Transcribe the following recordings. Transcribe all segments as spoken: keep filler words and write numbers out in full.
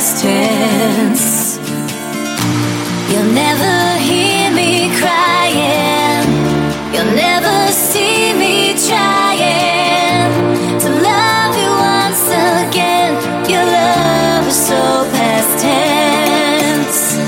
questions. You'll never hear me crying. You'll never see me trying to love you once again. Your love is so past tense.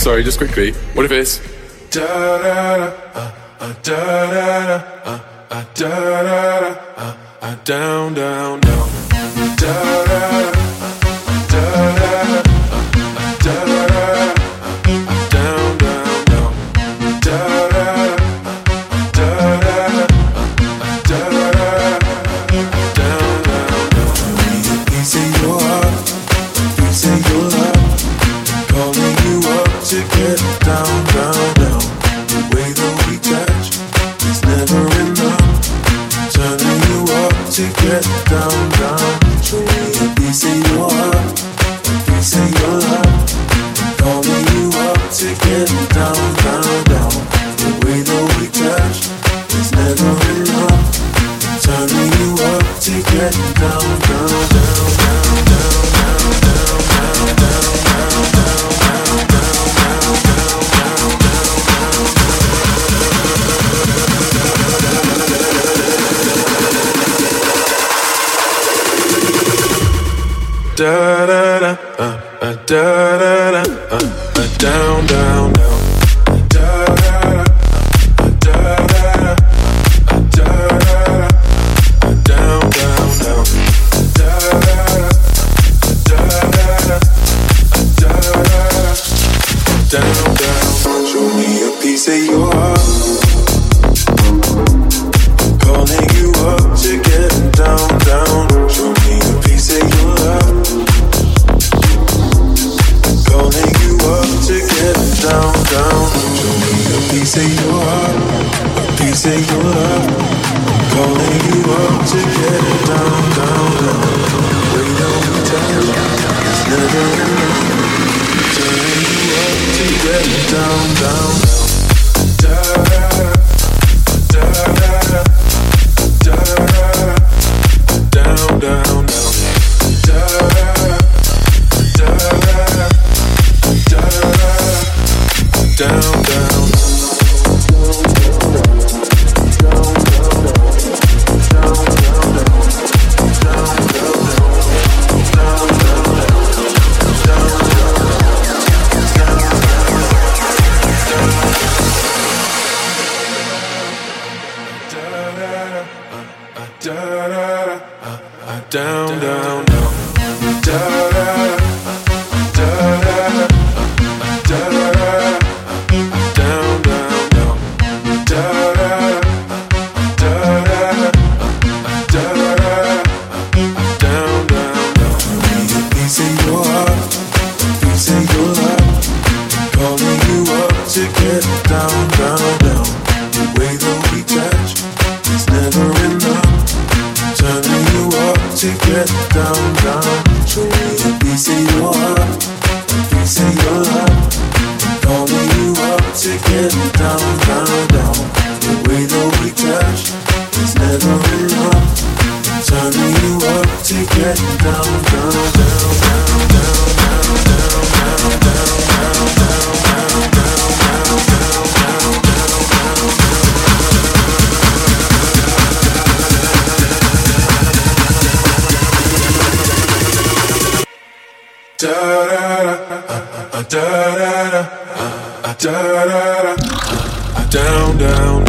sorry, just quickly. What if it's da da da uh, uh, da da da uh, uh, da da da uh, uh, down down down da da da uh, uh, da da da uh, uh, da da da uh, uh, down down down da da da uh, da da da uh, uh, da da da uh, down down down. Please say your heart, please say your love, calling you up to get down down. Get down, down. Show me a piece of your heart, a piece of your love. Calling you up to get down, down, down. The way that we touch is never enough. Turning you up to get down, down, down, down, down, down, down, down, down, down, down, down, down, down, down, down, down, down. Da da da, uh, uh, da da da, uh, uh, down down down. Down, down, down.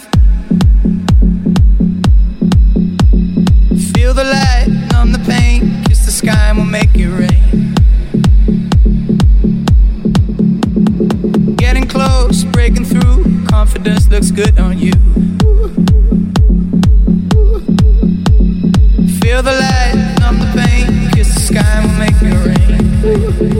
Feel the light, numb the pain. Kiss the sky and we'll make it rain. Getting close, breaking through. Confidence looks good on you. Feel the light, numb the pain. Kiss the sky and we'll make it rain. Getting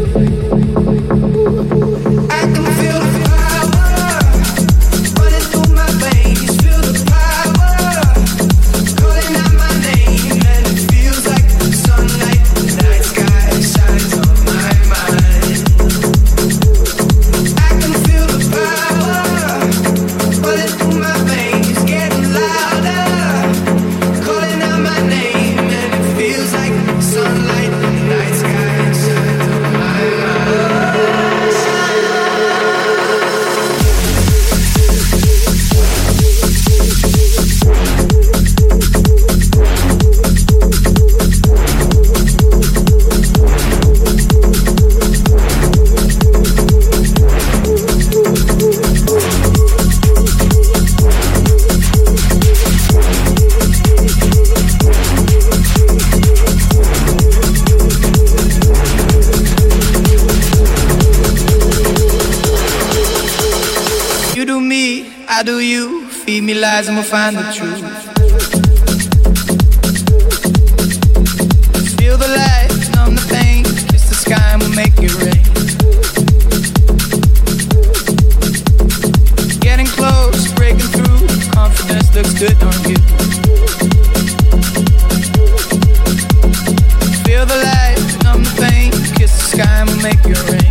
lost. You do me, I do you. Feed me lies, I'ma find the truth. Feel the light, numb the pain. Kiss the sky and we'll make it rain. Getting close, breaking through. Confidence looks good on you. Feel the light, numb the pain. Kiss the sky and we'll make it rain.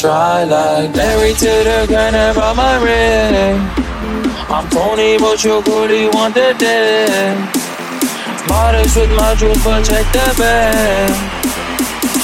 Try like married to the ground and by my ring. I'm Tony, but you really want the day. Modest with my jewels, but check the bag.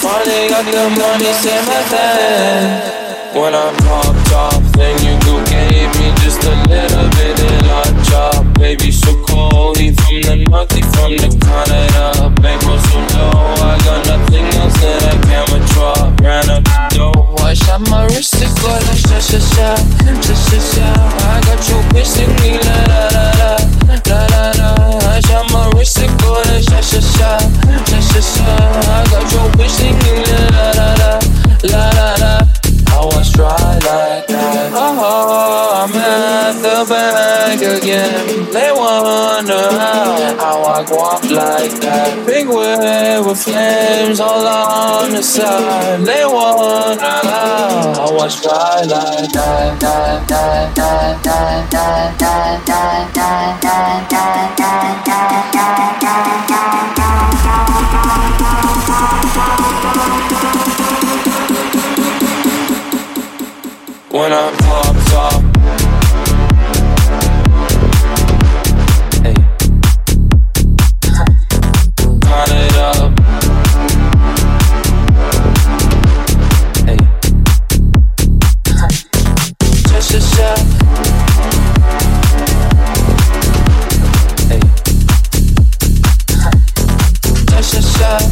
Finally got the money, say my thing. When I popped off, then you go gave me just a little bit of a job. Baby, so cold, he from the north, he from the Canada. Bankroll so low, I got nothing else that I can withdraw. Ran up the door. I shot my wrist to go like sha sha sha, sha sha sha. I got your bitch singing la la la la, la la la. I shot my wrist to go like sha sha sha, sha sha sha. I got your bitch singing la la la, la la la. I was dry like that. Oh, I'm at the bank again. They wonder how I walk walk like that. Big wheel with flames all on the side. They won't run out. I watch twilight die, die, die, die, die, die, die, die, die, die, die, die, die, die, die, die, die. When I popped up, hey, turn it up, hey, just yourself, hey, just yourself.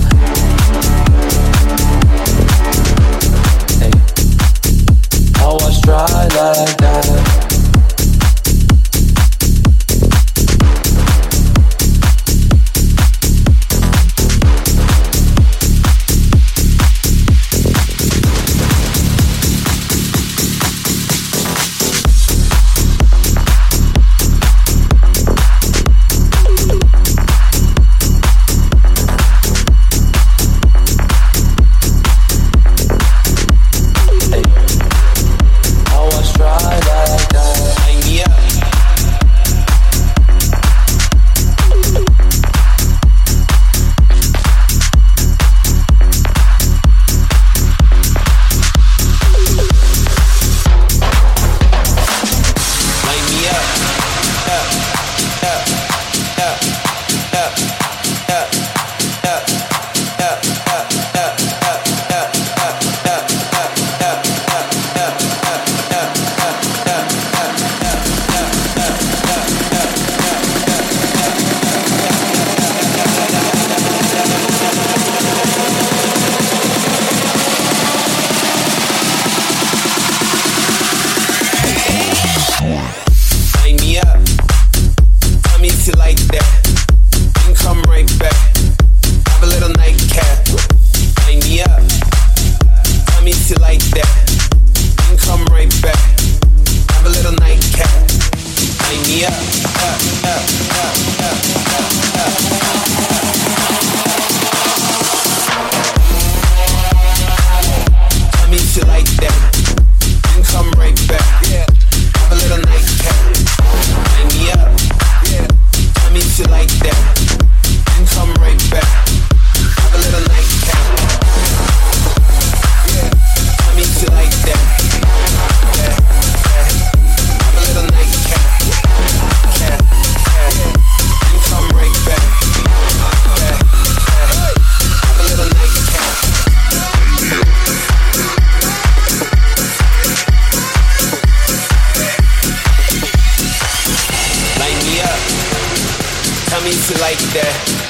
Like that.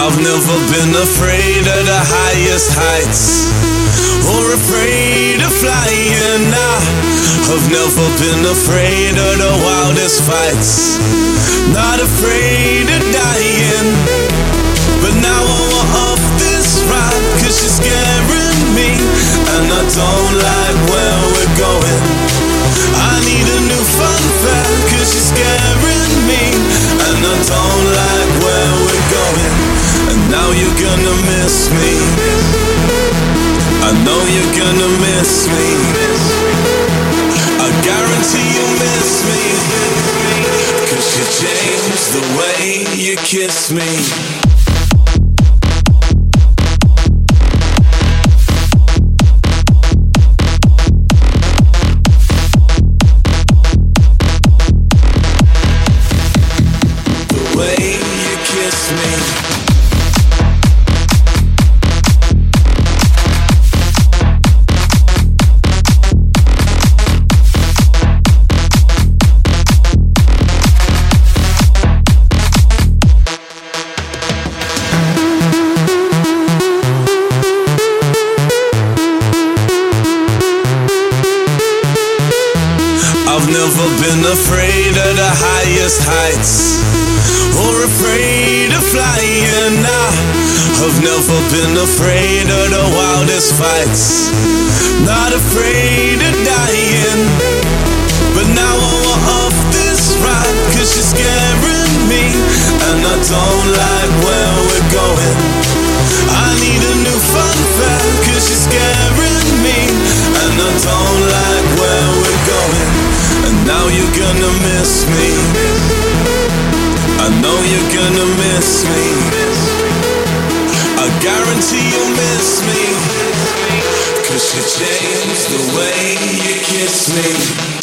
I've never been afraid of the highest heights. or afraid of flying. I have never been afraid of the wildest fights, not afraid of dying. But now I want off this ride, cause she's scaring me, and I don't like where we're going. I need a new fun fact, cause she's scaring me, and I don't like where we're going. And now you're gonna miss me, I know you're gonna miss me, I guarantee you'll miss me, cause you changed the way you kiss me. Afraid of the highest heights or afraid of flying. I have never been afraid of the wildest fights, not afraid of dying. But now I want off this ride, cause she's scaring me, and I don't like where we're going. I need a new fun fact, cause she's scaring me, and I don't like where we're going. And now you're gonna miss me, I know you're gonna miss me, I guarantee you'll miss me, cause you changed the way you kiss me.